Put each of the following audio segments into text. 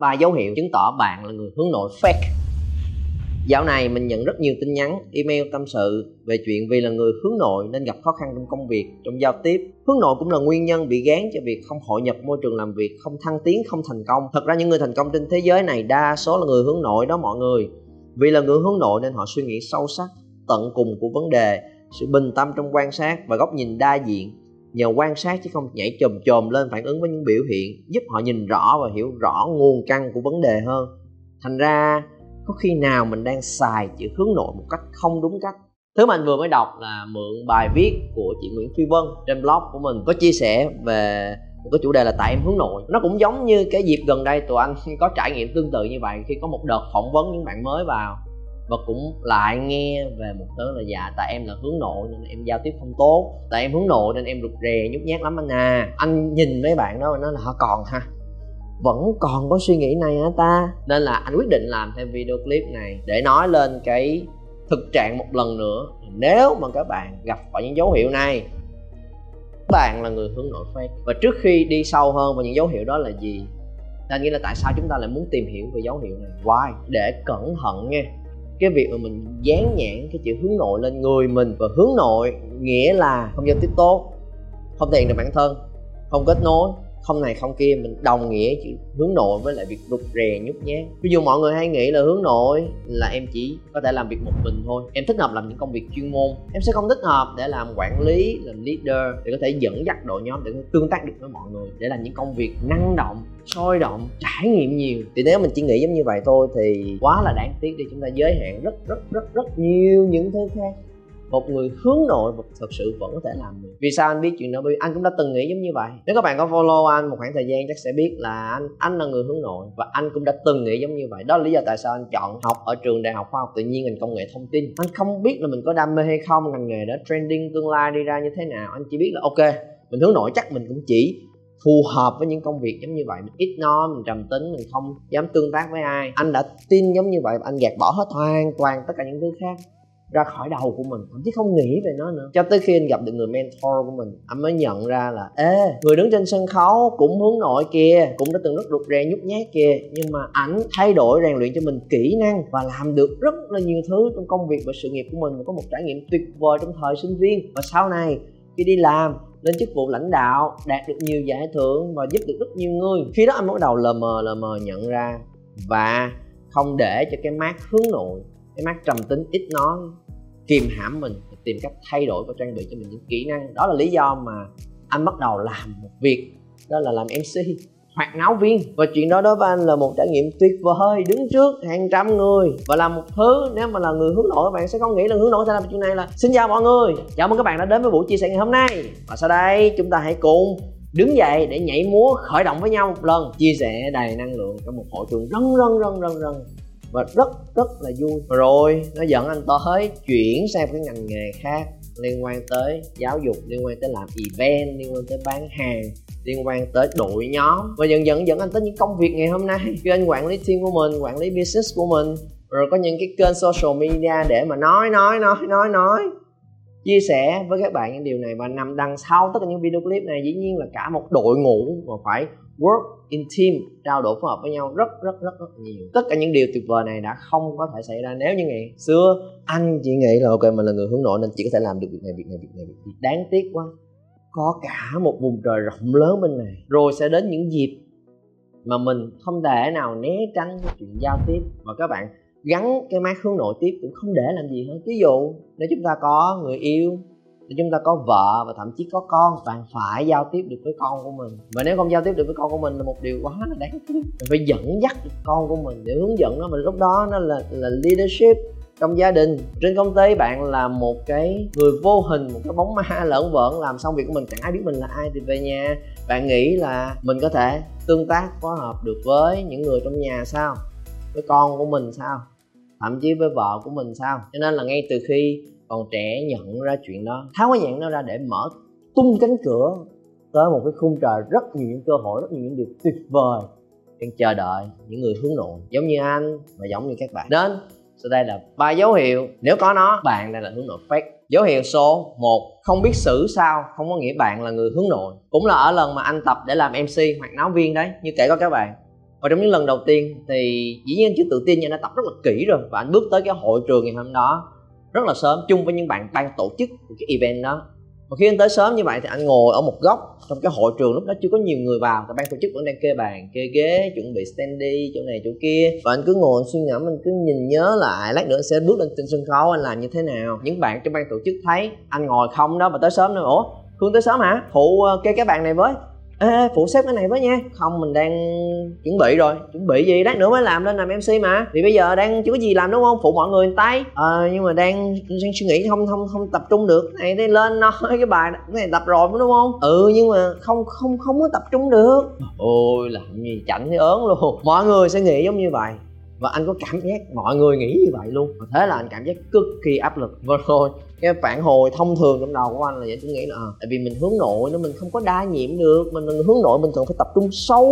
Ba dấu hiệu chứng tỏ bạn là người hướng nội fake. Dạo này mình nhận rất nhiều tin nhắn, email tâm sự về chuyện vì là người hướng nội nên gặp khó khăn trong công việc, trong giao tiếp. Hướng nội cũng là nguyên nhân bị gán cho việc không hội nhập môi trường làm việc, không thăng tiến, không thành công. Thật ra những người thành công trên thế giới này đa số là người hướng nội đó mọi người. Vì là người hướng nội nên họ suy nghĩ sâu sắc, tận cùng của vấn đề, sự bình tâm trong quan sát và góc nhìn đa diện. Nhờ quan sát chứ không nhảy chồm lên phản ứng với những biểu hiện, giúp họ nhìn rõ và hiểu rõ nguồn căn của vấn đề hơn. Thành ra có khi nào mình đang xài chữ hướng nội một cách không đúng cách? Thứ mình vừa mới đọc là mượn bài viết của chị Nguyễn Phi Vân trên blog của mình, có chia sẻ về một cái chủ đề là tại em hướng nội. Nó cũng giống như cái dịp gần đây tụi anh có trải nghiệm tương tự như vậy, khi có một đợt phỏng vấn những bạn mới vào và cũng lại nghe về một thứ là dạ tại em là hướng nội nên em giao tiếp không tốt, tại em hướng nội nên em rụt rè nhút nhát lắm anh à. Anh nhìn mấy bạn đó mà nói là họ còn ha, vẫn còn có suy nghĩ này hả ta. Nên là anh quyết định làm thêm video clip này để nói lên cái thực trạng một lần nữa. Nếu mà các bạn gặp phải những dấu hiệu này, bạn là người hướng nội fake. Và trước khi đi sâu hơn vào những dấu hiệu đó là gì, nên nghĩa là tại sao chúng ta lại muốn tìm hiểu về dấu hiệu này, why, để cẩn thận nghe. Cái việc mà mình dán nhãn cái chữ hướng nội lên người mình, và hướng nội nghĩa là không giao tiếp tốt, không thể hiện được bản thân, không kết nối, không này không kia, mình đồng nghĩa chữ hướng nội với lại việc rụt rè nhút nhát. Ví dụ mọi người hay nghĩ là hướng nội là em chỉ có thể làm việc một mình thôi, em thích hợp làm những công việc chuyên môn, em sẽ không thích hợp để làm quản lý, làm leader, để có thể dẫn dắt đội nhóm, để tương tác được với mọi người, để làm những công việc năng động, sôi động, trải nghiệm nhiều. Thì nếu mình chỉ nghĩ giống như vậy thôi thì quá là đáng tiếc đi, chúng ta giới hạn rất nhiều những thứ khác. Một người hướng nội thực sự vẫn có thể làm được. Vì sao anh biết chuyện đó? Bởi vì anh cũng đã từng nghĩ giống như vậy. Nếu các bạn có follow anh một khoảng thời gian chắc sẽ biết là anh là người hướng nội, và anh cũng đã từng nghĩ giống như vậy. Đó là lý do tại sao anh chọn học ở trường Đại học Khoa học Tự nhiên ngành Công nghệ Thông tin. Anh không biết là mình có đam mê hay không, ngành nghề đó trending tương lai đi ra như thế nào. Anh chỉ biết là ok, mình hướng nội chắc mình cũng chỉ phù hợp với những công việc giống như vậy, mình ít nói, mình trầm tính, mình không dám tương tác với ai. Anh đã tin giống như vậy và anh gạt bỏ hết hoàn toàn tất cả những thứ khác ra khỏi đầu của mình, thậm chí không nghĩ về nó nữa, cho tới khi anh gặp được người mentor của mình. Anh mới nhận ra là người đứng trên sân khấu cũng hướng nội kìa, cũng đã từng rất rụt rè nhút nhát kìa, nhưng mà ảnh thay đổi, rèn luyện cho mình kỹ năng và làm được rất là nhiều thứ trong công việc và sự nghiệp của mình, và có một trải nghiệm tuyệt vời trong thời sinh viên. Và sau này khi đi làm lên chức vụ lãnh đạo, đạt được nhiều giải thưởng và giúp được rất nhiều người. Khi đó anh bắt đầu lờ mờ nhận ra và không để cho cái mác hướng nội, cái mác trầm tính, ít nói kìm hãm mình, tìm cách thay đổi và trang bị cho mình những kỹ năng. Đó là lý do mà anh bắt đầu làm một việc, đó là làm MC, hoạt náo viên. Và chuyện đó đối với anh là một trải nghiệm tuyệt vời, đứng trước hàng trăm người và làm một thứ nếu mà là người hướng nội các bạn sẽ không nghĩ là hướng nội sẽ làm chuyện này. Là xin chào mọi người, chào mừng các bạn đã đến với buổi chia sẻ ngày hôm nay, và sau đây chúng ta hãy cùng đứng dậy để nhảy múa khởi động với nhau một lần, chia sẻ đầy năng lượng trong một hội trường rần rần và rất là vui. Rồi nó dẫn anh tới chuyển sang cái ngành nghề khác, liên quan tới giáo dục, liên quan tới làm event, liên quan tới bán hàng, liên quan tới đội nhóm, và dần anh tới những công việc ngày hôm nay. Khi anh quản lý team của mình, quản lý business của mình, rồi có những cái kênh social media để mà nói, chia sẻ với các bạn những điều này. Và nằm đằng sau tất cả những video clip này dĩ nhiên là cả một đội ngũ mà phải work in team, trao đổi phối hợp với nhau rất nhiều. Tất cả những điều tuyệt vời này đã không có thể xảy ra nếu như ngày xưa anh chỉ nghĩ là ok mình là người hướng nội nên chỉ có thể làm được việc này. Đáng tiếc quá, có cả một vùng trời rộng lớn bên này. Rồi sẽ đến những dịp mà mình không thể nào né tránh chuyện giao tiếp, và các bạn gắn cái mác hướng nội tiếp cũng không để làm gì hết. Ví dụ nếu chúng ta có người yêu, nếu chúng ta có vợ và thậm chí có con, bạn phải giao tiếp được với con của mình. Và nếu không giao tiếp được với con của mình là một điều quá là đáng tiếc. Mình phải dẫn dắt được con của mình, để hướng dẫn nó. Mình lúc đó nó là leadership trong gia đình, trên công ty. Bạn là một cái người vô hình, một cái bóng ma lởn vởn, làm xong việc của mình chẳng ai biết mình là ai. Thì về nhà bạn nghĩ là mình có thể tương tác phối hợp được với những người trong nhà sao, với con của mình sao, thậm chí với vợ của mình sao. Cho nên là ngay từ khi còn trẻ nhận ra chuyện đó, tháo cái nhãn nó ra để mở tung cánh cửa tới một cái khung trời rất nhiều những cơ hội, rất nhiều những điều tuyệt vời đang chờ đợi những người hướng nội giống như anh và giống như các bạn. Nên sau đây là 3 dấu hiệu, nếu có nó bạn đang là hướng nội fake. Dấu hiệu số 1, không biết xử sao không có nghĩa bạn là người hướng nội. Cũng là ở lần mà anh tập để làm MC, hoạt náo viên đấy, như kể có các bạn, Và trong những lần đầu tiên thì dĩ nhiên anh chưa tự tin nhưng anh đã tập rất là kỹ rồi, và anh bước tới cái hội trường ngày hôm đó rất là sớm chung với những bạn ban tổ chức của cái event đó. Mà khi anh tới sớm như vậy thì anh ngồi ở một góc trong cái hội trường, lúc đó chưa có nhiều người vào, tại ban tổ chức vẫn đang kê bàn, kê ghế, chuẩn bị standee chỗ này chỗ kia. Và anh cứ ngồi suy ngẫm, anh cứ nhìn nhớ lại lát nữa anh sẽ bước lên trên sân khấu anh làm như thế nào. Những bạn trong ban tổ chức thấy anh ngồi không đó mà tới sớm nữa, ủa Khương tới sớm hả? Phụ kê cái bàn này với. Ê, phụ xếp cái này với nha. Không, mình đang chuẩn bị rồi. Chuẩn bị gì? Lát nữa mới làm, lên làm MC mà. Thì bây giờ đang chưa có gì làm đúng không? Phụ mọi người tay. Nhưng mà đang suy nghĩ không tập trung được. Này đây lên nói cái bài này, cái này tập rồi đúng không? Ừ, nhưng mà không có tập trung được. Ôi làm gì chảnh thế ớn luôn. Mọi người sẽ nghĩ giống như vậy. Và anh có cảm giác mọi người nghĩ như vậy luôn. Và thế là anh cảm giác cực kỳ áp lực. Và rồi cái phản hồi thông thường trong đầu của anh là vậy, tôi nghĩ là tại vì mình hướng nội nên mình không có đa nhiệm được. Mình hướng nội mình cần phải tập trung sâu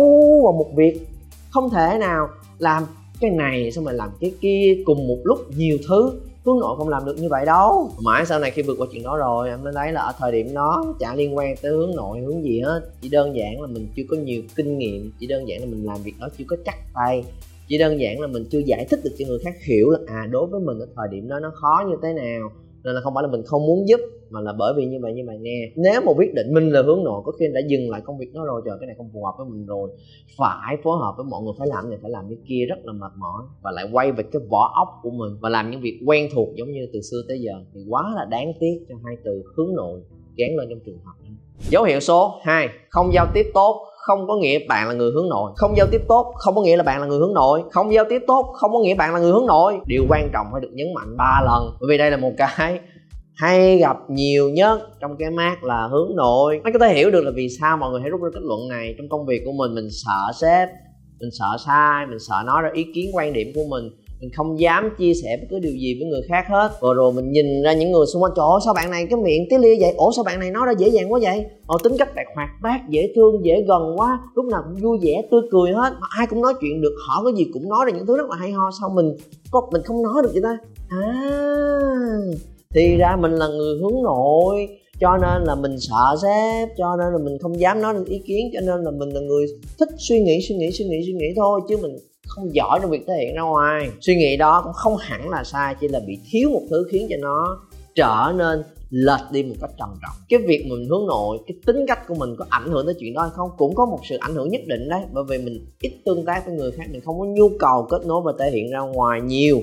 vào một việc. Không thể nào làm cái này xong rồi làm cái kia cùng một lúc nhiều thứ. Hướng nội không làm được như vậy đâu. Mãi sau này khi vượt qua chuyện đó rồi em mới thấy là ở thời điểm đó chả liên quan tới hướng nội hướng gì hết. Chỉ đơn giản là mình chưa có nhiều kinh nghiệm. Chỉ đơn giản là mình làm việc đó chưa có chắc tay. Chỉ đơn giản là mình chưa giải thích được cho người khác hiểu là đối với mình ở thời điểm đó nó khó như thế nào. Nên là không phải là mình không muốn giúp, mà là bởi vì như vậy nè. Nếu mà quyết định mình là hướng nội, có khi anh đã dừng lại công việc đó rồi, trời cái này không phù hợp với mình rồi, phải phối hợp với mọi người, phải làm này phải làm cái kia, rất là mệt mỏi. Và lại quay về cái vỏ óc của mình và làm những việc quen thuộc giống như từ xưa tới giờ. Thì quá là đáng tiếc cho hai từ hướng nội gán lên trong trường hợp. Dấu hiệu số 2, không giao tiếp tốt không có nghĩa bạn là người hướng nội. Không giao tiếp tốt không có nghĩa là bạn là người hướng nội. Không giao tiếp tốt không có nghĩa bạn là người hướng nội. Điều quan trọng phải được nhấn mạnh 3 lần, bởi vì đây là một cái hay gặp nhiều nhất trong cái mác là hướng nội. Anh có thể hiểu được là vì sao mọi người hãy rút ra kết luận này. Trong công việc của mình sợ sếp, mình sợ sai, mình sợ nói ra ý kiến quan điểm của mình không dám chia sẻ bất cứ điều gì với người khác hết. Rồi mình nhìn ra những người xung quanh, trời ơi sao bạn này cái miệng tí lia vậy, ủa sao bạn này nói ra dễ dàng quá vậy, tính cách bạn hoạt bát, dễ thương, dễ gần quá, lúc nào cũng vui vẻ tươi cười hết, mà ai cũng nói chuyện được, họ có gì cũng nói ra những thứ rất là hay ho, sao mình không nói được vậy ta. Thì ra mình là người hướng nội, cho nên là mình sợ sếp, cho nên là mình không dám nói được ý kiến, cho nên là mình là người thích suy nghĩ thôi, chứ mình không giỏi trong việc thể hiện ra ngoài. Suy nghĩ đó cũng không hẳn là sai, chỉ là bị thiếu một thứ khiến cho nó trở nên lệch đi một cách trầm trọng. Cái việc mình hướng nội, cái tính cách của mình có ảnh hưởng tới chuyện đó hay không cũng có một sự ảnh hưởng nhất định đấy, bởi vì mình ít tương tác với người khác, mình không có nhu cầu kết nối và thể hiện ra ngoài nhiều,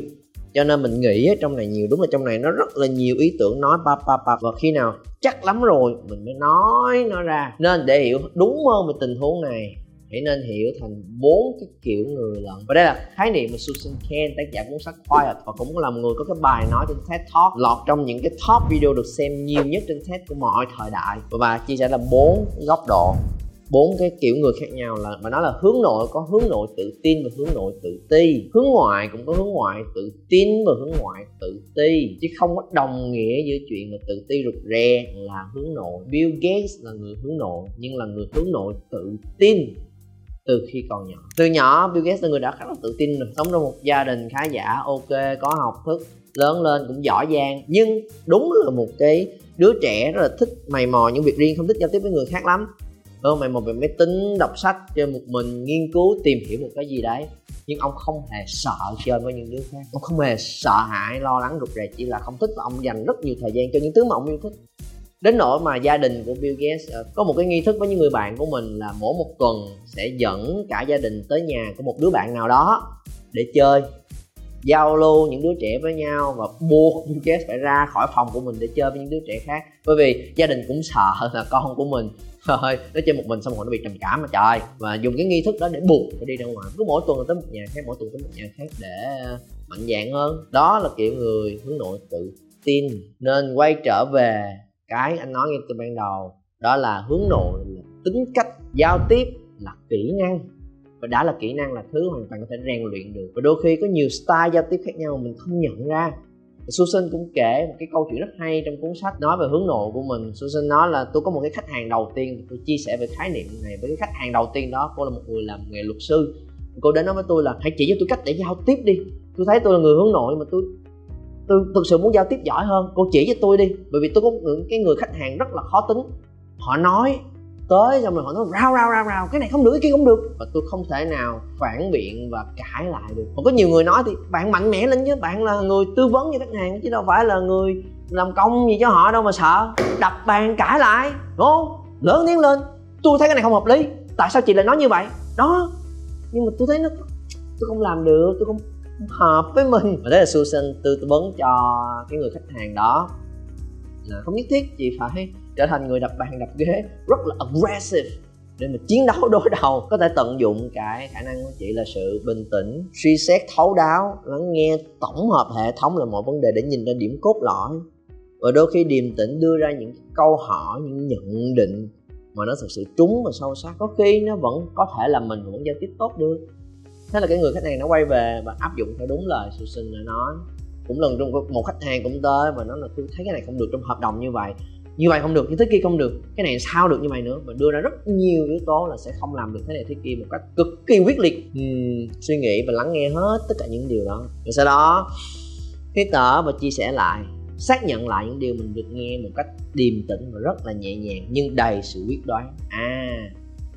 cho nên mình nghĩ trong này nhiều. Đúng là trong này nó rất là nhiều ý tưởng nói bạp, và khi nào chắc lắm rồi mình mới nói nó ra. Nên để hiểu đúng hơn về tình huống này, hãy nên hiểu thành 4 cái kiểu người lận. Và đây là khái niệm mà Susan Cain, tác giả cuốn sách Quiet, và cũng là một người có cái bài nói trên TED Talk, lọt trong những cái top video được xem nhiều nhất trên TED của mọi thời đại. Và chia sẻ là 4 góc độ, 4 cái kiểu người khác nhau, là mà nói là hướng nội có hướng nội tự tin và hướng nội tự ti, hướng ngoại cũng có hướng ngoại tự tin và hướng ngoại tự ti, chứ không có đồng nghĩa giữa chuyện là tự ti rụt rè là hướng nội. Bill Gates là người hướng nội nhưng là người hướng nội tự tin từ khi còn nhỏ. Từ nhỏ Bill Gates là người đã khá là tự tin rồi, sống trong một gia đình khá giả, ok, có học thức, lớn lên cũng giỏi giang, nhưng đúng là một cái đứa trẻ rất là thích mày mò những việc riêng, không thích giao tiếp với người khác lắm. Mày mò về máy tính, đọc sách, chơi một mình, nghiên cứu, tìm hiểu một cái gì đấy. Nhưng ông không hề sợ chơi với những đứa khác, ông không hề sợ hãi, lo lắng, rụt rè, chỉ là không thích, và ông dành rất nhiều thời gian cho những thứ mà ông yêu thích. Đến nỗi mà gia đình của Bill Gates có một cái nghi thức với những người bạn của mình là mỗi một tuần sẽ dẫn cả gia đình tới nhà của một đứa bạn nào đó để chơi, giao lưu những đứa trẻ với nhau, và buộc Bill Gates phải ra khỏi phòng của mình để chơi với những đứa trẻ khác, bởi vì gia đình cũng sợ là con của mình thôi nó chơi một mình xong rồi nó bị trầm cảm mà trời, và dùng cái nghi thức đó để buộc phải đi ra ngoài, cứ mỗi tuần tới một nhà khác, mỗi tuần tới một nhà khác để mạnh dạn hơn. Đó là kiểu người hướng nội tự tin. Nên quay trở về cái anh nói ngay từ ban đầu, đó là hướng nội là tính cách, giao tiếp là kỹ năng, và đã là kỹ năng là thứ hoàn toàn có thể rèn luyện được, và đôi khi có nhiều style giao tiếp khác nhau mình không nhận ra. Susan cũng kể một cái câu chuyện rất hay trong cuốn sách nói về hướng nội của mình. Susan nói là tôi có một cái khách hàng đầu tiên, tôi chia sẻ về khái niệm này với cái khách hàng đầu tiên đó, cô là một người làm nghề luật sư. Cô đến nói với tôi là hãy chỉ cho tôi cách để giao tiếp đi, tôi thấy tôi là người hướng nội mà tôi thực sự muốn giao tiếp giỏi hơn, cô chỉ cho tôi đi, bởi vì tôi có những cái người khách hàng rất là khó tính, họ nói tới xong rồi họ nói rao cái này không được, cái kia không được, và tôi không thể nào phản biện và cãi lại được. Còn có nhiều người nói thì bạn mạnh mẽ lên chứ, bạn là người tư vấn cho khách hàng chứ đâu phải là người làm công gì cho họ đâu mà sợ. Đập bàn cãi lại, đúng không? Lớn tiếng lên, tôi thấy cái này không hợp lý, tại sao chị lại nói như vậy đó, nhưng mà tôi thấy nó, tôi không làm được, tôi không hợp với mình. Và đấy là Susan tư vấn cho cái người khách hàng đó là không nhất thiết chị phải trở thành người đập bàn đập ghế rất là aggressive để mà chiến đấu đối đầu. Có thể tận dụng cái khả năng của chị là sự bình tĩnh, suy xét thấu đáo, lắng nghe tổng hợp hệ thống là một vấn đề để nhìn ra điểm cốt lõi, và đôi khi điềm tĩnh đưa ra những câu hỏi, những nhận định mà nó thực sự trúng và sâu sắc. Có khi nó vẫn có thể là mình vẫn giao tiếp tốt được. Thế là cái người khách hàng nó quay về và áp dụng theo đúng lời Susan đã nói. Cũng lần một khách hàng cũng tới và nói là tôi thấy cái này không được trong hợp đồng, như vậy không được, như thế kia không được, cái này sao được như vậy nữa, và đưa ra rất nhiều yếu tố là sẽ không làm được thế này thế kia một cách cực kỳ quyết liệt. Suy nghĩ và lắng nghe hết tất cả những điều đó, rồi sau đó viết tờ và chia sẻ lại, xác nhận lại những điều mình được nghe một cách điềm tĩnh và rất là nhẹ nhàng nhưng đầy sự quyết đoán.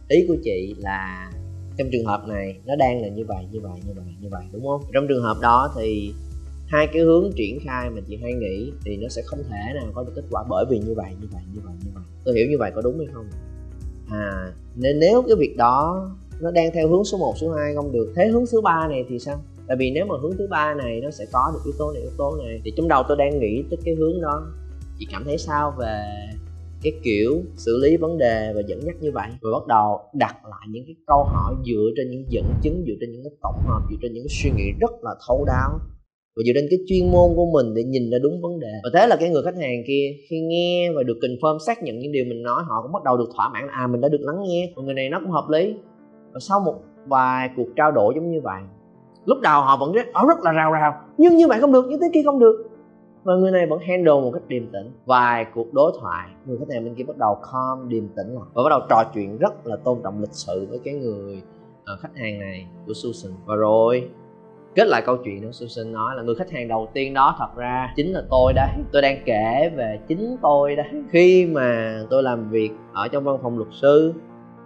Ý của chị là trong trường hợp này nó đang là như vậy, đúng không? Trong trường hợp đó thì hai cái hướng triển khai mà chị hay nghĩ thì nó sẽ không thể nào có được kết quả, bởi vì như vậy. Tôi hiểu như vậy có đúng hay không? Nên nếu cái việc đó nó đang theo hướng số 1, số 2 không được, thế hướng số 3 này thì sao? Tại vì nếu mà hướng thứ 3 này nó sẽ có được yếu tố này, thì trong đầu tôi đang nghĩ tới cái hướng đó. Chị cảm thấy sao về cái kiểu xử lý vấn đề và dẫn dắt như vậy? Rồi bắt đầu đặt lại những cái câu hỏi dựa trên những dẫn chứng, dựa trên những cái tổng hợp, dựa trên những cái suy nghĩ rất là thấu đáo, và dựa trên cái chuyên môn của mình để nhìn ra đúng vấn đề. Và thế là cái người khách hàng kia khi nghe và được confirm, xác nhận những điều mình nói, họ cũng bắt đầu được thỏa mãn là mình đã được lắng nghe, người này nó cũng hợp lý. Và sau một vài cuộc trao đổi giống như vậy, lúc đầu họ vẫn rất là rào, nhưng như vậy không được, như thế kia không được, và người này vẫn handle một cách điềm tĩnh. Vài cuộc đối thoại, người khách hàng bên kia bắt đầu calm, điềm tĩnh lại, và bắt đầu trò chuyện rất là tôn trọng, lịch sự với cái người khách hàng này của Susan. Và rồi kết lại câu chuyện đó, Susan nói là người khách hàng đầu tiên đó thật ra chính là tôi đấy. Tôi đang kể về chính tôi đấy. Khi mà tôi làm việc ở trong văn phòng luật sư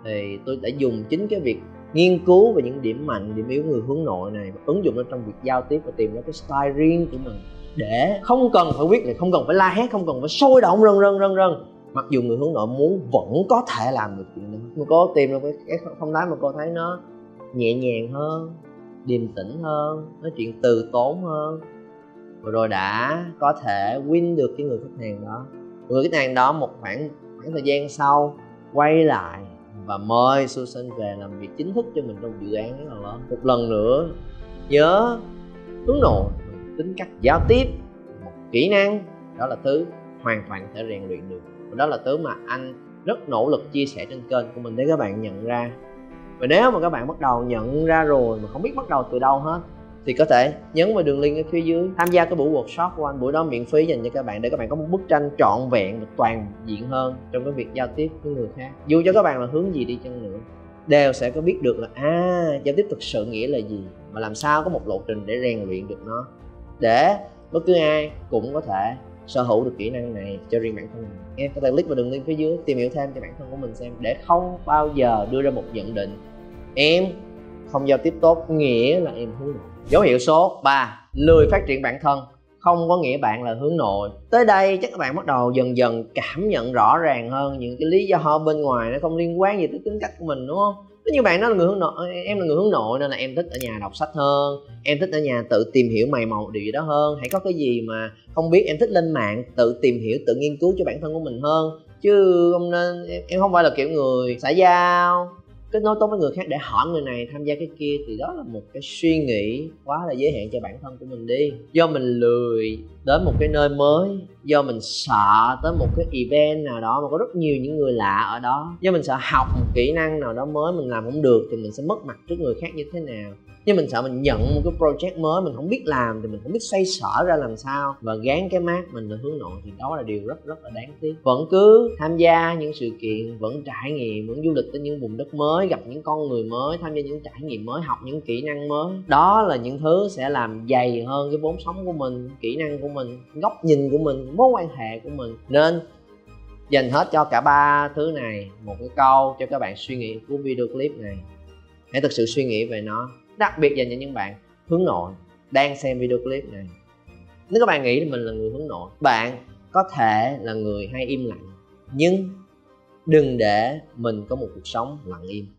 thì tôi đã dùng chính cái việc nghiên cứu về những điểm mạnh, điểm yếu người hướng nội này và ứng dụng nó trong việc giao tiếp và tìm ra cái style riêng của mình, để không cần phải quyết liệt, không cần phải la hét, không cần phải sôi động rần. Mặc dù người hướng nội muốn vẫn có thể làm được chuyện đó. Mà cô tìm ra cái phong thái mà cô thấy nó nhẹ nhàng hơn, điềm tĩnh hơn, nói chuyện từ tốn hơn, và rồi đã có thể win được cái người khách hàng đó. Người khách hàng đó một khoảng thời gian sau quay lại và mời Susan về làm việc chính thức cho mình trong dự án rất là lớn. Một lần nữa nhớ, hướng nội, tính cách giao tiếp, một kỹ năng, đó là thứ hoàn toàn có thể rèn luyện được, và đó là thứ mà anh rất nỗ lực chia sẻ trên kênh của mình để các bạn nhận ra. Và nếu mà các bạn bắt đầu nhận ra rồi mà không biết bắt đầu từ đâu hết, thì có thể nhấn vào đường link ở phía dưới, tham gia cái buổi workshop của anh. Buổi đó miễn phí dành cho các bạn, để các bạn có một bức tranh trọn vẹn và toàn diện hơn trong cái việc giao tiếp với người khác. Dù cho các bạn là hướng gì đi chăng nữa, đều sẽ có biết được là giao tiếp thực sự nghĩa là gì, mà làm sao có một lộ trình để rèn luyện được nó, để bất cứ ai cũng có thể sở hữu được kỹ năng này cho riêng bản thân mình. Em có thể click vào đường link phía dưới, tìm hiểu thêm cho bản thân của mình xem, để không bao giờ đưa ra một nhận định em không giao tiếp tốt nghĩa là em hướng nội. Dấu hiệu số 3, lười phát triển bản thân, không có nghĩa bạn là hướng nội. Tới đây chắc các bạn bắt đầu dần dần cảm nhận rõ ràng hơn những cái lý do bên ngoài nó không liên quan gì tới tính cách của mình, đúng không? Nếu như bạn nói là người hướng nội, em là người hướng nội nên là em thích ở nhà đọc sách hơn, em thích ở nhà tự tìm hiểu mày mò điều gì đó hơn, hãy có cái gì mà không biết em thích lên mạng tự tìm hiểu, tự nghiên cứu cho bản thân của mình hơn, chứ không nên. Em không phải là kiểu người xã giao, kết nối tốt với người khác để hỏi người này tham gia cái kia, thì đó là một cái suy nghĩ quá là giới hạn cho bản thân của mình đi. Do mình lười đến một cái nơi mới, do mình sợ tới một cái event nào đó mà có rất nhiều những người lạ ở đó, do mình sợ học một kỹ năng nào đó mới mình làm không được thì mình sẽ mất mặt trước người khác như thế nào, nhưng mình sợ mình nhận một cái project mới mình không biết làm thì mình không biết xoay sở ra làm sao, và gán cái mác mình là hướng nội, thì đó là điều rất rất là đáng tiếc. Vẫn cứ tham gia những sự kiện, vẫn trải nghiệm, vẫn du lịch tới những vùng đất mới, gặp những con người mới, tham gia những trải nghiệm mới, học những kỹ năng mới. Đó là những thứ sẽ làm dày hơn cái vốn sống của mình, kỹ năng của mình, góc nhìn của mình, mối quan hệ của mình. Nên dành hết cho cả ba thứ này một cái câu cho các bạn suy nghĩ của video clip này. Hãy thực sự suy nghĩ về nó, đặc biệt dành cho những bạn hướng nội đang xem video clip này. Nếu các bạn nghĩ mình là người hướng nội, bạn có thể là người hay im lặng, nhưng đừng để mình có một cuộc sống lặng im.